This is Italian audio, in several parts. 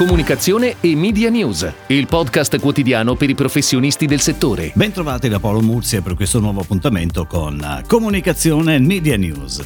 comunicazione e media news, il podcast quotidiano per i professionisti del settore. Ben trovati da Paolo Murzia per questo nuovo appuntamento con Comunicazione e Media News.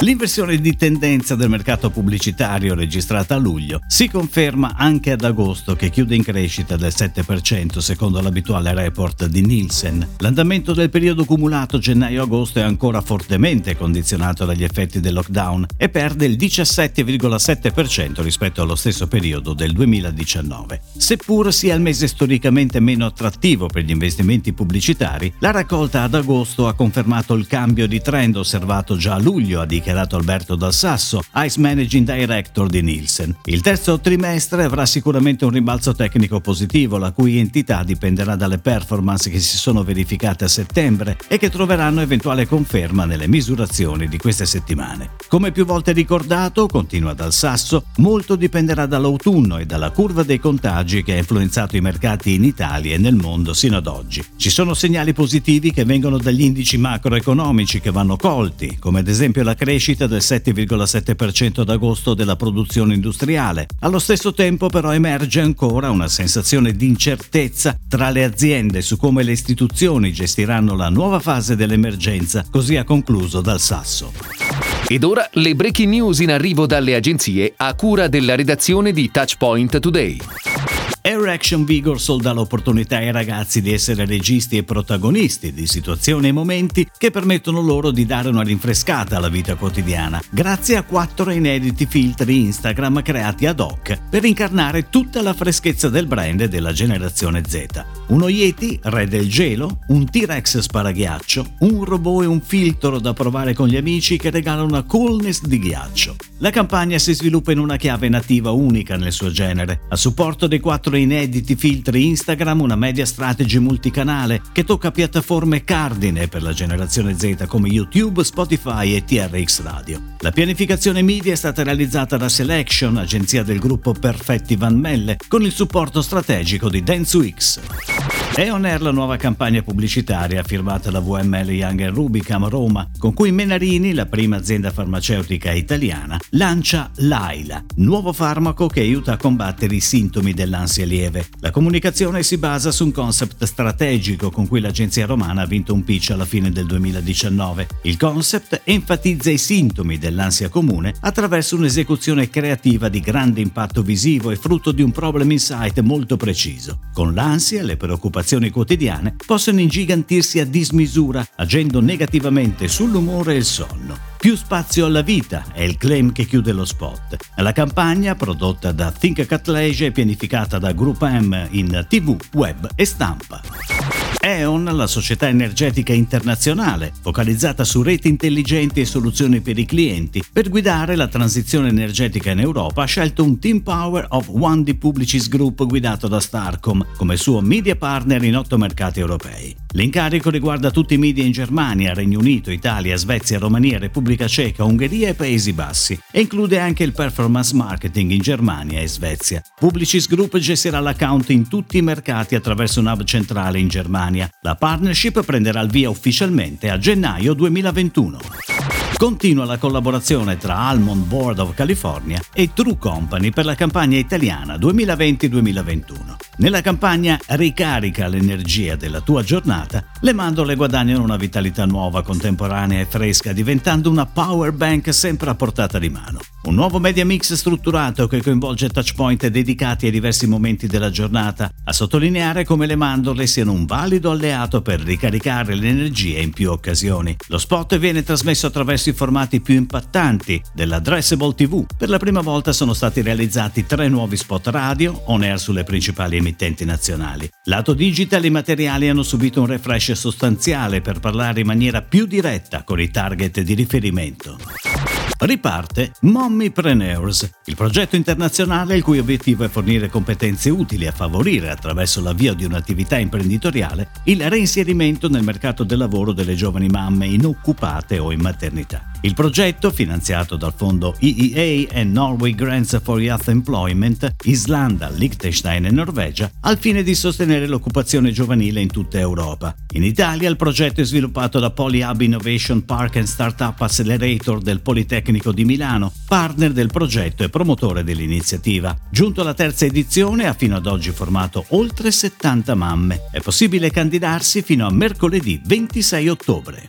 L'inversione di tendenza del mercato pubblicitario registrata a luglio si conferma anche ad agosto, che chiude in crescita del 7% secondo l'abituale report di Nielsen. L'andamento del periodo cumulato gennaio-agosto è ancora fortemente condizionato dagli effetti del lockdown e perde il 17,7% rispetto allo stesso periodo del 2019. Seppur sia il mese storicamente meno attrattivo per gli investimenti pubblicitari, la raccolta ad agosto ha confermato il cambio di trend osservato già a luglio, a dichiarato Alberto Dal Sasso, Vice Managing Director di Nielsen. Il terzo trimestre avrà sicuramente un rimbalzo tecnico positivo, la cui entità dipenderà dalle performance che si sono verificate a settembre e che troveranno eventuale conferma nelle misurazioni di queste settimane. Come più volte ricordato, continua Dal Sasso, molto dipenderà dall'autunno e dalla curva dei contagi che ha influenzato i mercati in Italia e nel mondo sino ad oggi. Ci sono segnali positivi che vengono dagli indici macroeconomici che vanno colti, come ad esempio la crescita del 7,7% ad agosto della produzione industriale. Allo stesso tempo però emerge ancora una sensazione di incertezza tra le aziende su come le istituzioni gestiranno la nuova fase dell'emergenza, così ha concluso Dal Sasso. Ed ora le breaking news in arrivo dalle agenzie a cura della redazione di Touchpoint Today. Action Vigorsol dà l'opportunità ai ragazzi di essere registi e protagonisti di situazioni e momenti che permettono loro di dare una rinfrescata alla vita quotidiana, grazie a 4 inediti filtri Instagram creati ad hoc per incarnare tutta la freschezza del brand della generazione Z. Uno Yeti, re del gelo, un T-Rex sparaghiaccio, un robot e un filtro da provare con gli amici che regala una coolness di ghiaccio. La campagna si sviluppa in una chiave nativa unica nel suo genere, a supporto dei 4 inediti filtri Instagram, una media strategy multicanale che tocca piattaforme cardine per la generazione Z come YouTube, Spotify e TRX Radio. La pianificazione media è stata realizzata da Selection, agenzia del gruppo Perfetti Van Melle, con il supporto strategico di DenzuX. Eon è la nuova campagna pubblicitaria firmata da VML Young & Rubicam Roma, con cui Menarini, la prima azienda farmaceutica italiana, lancia Laila, nuovo farmaco che aiuta a combattere i sintomi dell'ansia lieve. La comunicazione si basa su un concept strategico con cui l'agenzia romana ha vinto un pitch alla fine del 2019. Il concept enfatizza i sintomi dell'ansia comune attraverso un'esecuzione creativa di grande impatto visivo e frutto di un problem insight molto preciso. Con l'ansia, le preoccupazioni quotidiane possono ingigantirsi a dismisura, agendo negativamente sull'umore e il sonno. Più spazio alla vita è il claim che chiude lo spot. La campagna, prodotta da Think Cat Legion e pianificata da Group M in TV, web e stampa. Eon, la società energetica internazionale, focalizzata su reti intelligenti e soluzioni per i clienti, per guidare la transizione energetica in Europa ha scelto un team power of one di Publicis Group guidato da Starcom come suo media partner in 8 mercati europei. L'incarico riguarda tutti i media in Germania, Regno Unito, Italia, Svezia, Romania, Repubblica Ceca, Ungheria e Paesi Bassi, e include anche il performance marketing in Germania e Svezia. Publicis Group gestirà l'account in tutti i mercati attraverso un hub centrale in Germania. La partnership prenderà il via ufficialmente a gennaio 2021. Continua la collaborazione tra Almond Board of California e True Company per la campagna italiana 2020-2021. Nella campagna Ricarica l'energia della tua giornata, le mandorle guadagnano una vitalità nuova, contemporanea e fresca, diventando una power bank sempre a portata di mano. Un nuovo media mix strutturato che coinvolge touchpoint dedicati ai diversi momenti della giornata, a sottolineare come le mandorle siano un valido alleato per ricaricare l'energia in più occasioni. Lo spot viene trasmesso attraverso i formati più impattanti dell'addressable TV. Per la prima volta sono stati realizzati 3 nuovi spot radio on air sulle principali emittenti nazionali. Lato digital, i materiali hanno subito un refresh sostanziale per parlare in maniera più diretta con i target di riferimento. Riparte Mommypreneurs, il progetto internazionale il cui obiettivo è fornire competenze utili a favorire, attraverso l'avvio di un'attività imprenditoriale, il reinserimento nel mercato del lavoro delle giovani mamme inoccupate o in maternità. Il progetto, finanziato dal fondo EEA e Norway Grants for Youth Employment, Islanda, Liechtenstein e Norvegia, al fine di sostenere l'occupazione giovanile in tutta Europa. In Italia il progetto è sviluppato da PoliHub Innovation Park and Startup Accelerator del Politecnico Politecnico di Milano, partner del progetto e promotore dell'iniziativa. Giunto alla terza edizione, ha fino ad oggi formato oltre 70 mamme. È possibile candidarsi fino a mercoledì 26 ottobre.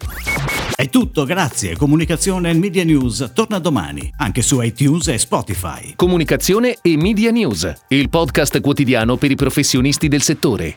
È tutto, grazie. Comunicazione e Media News torna domani, anche su iTunes e Spotify. Comunicazione e Media News, il podcast quotidiano per i professionisti del settore.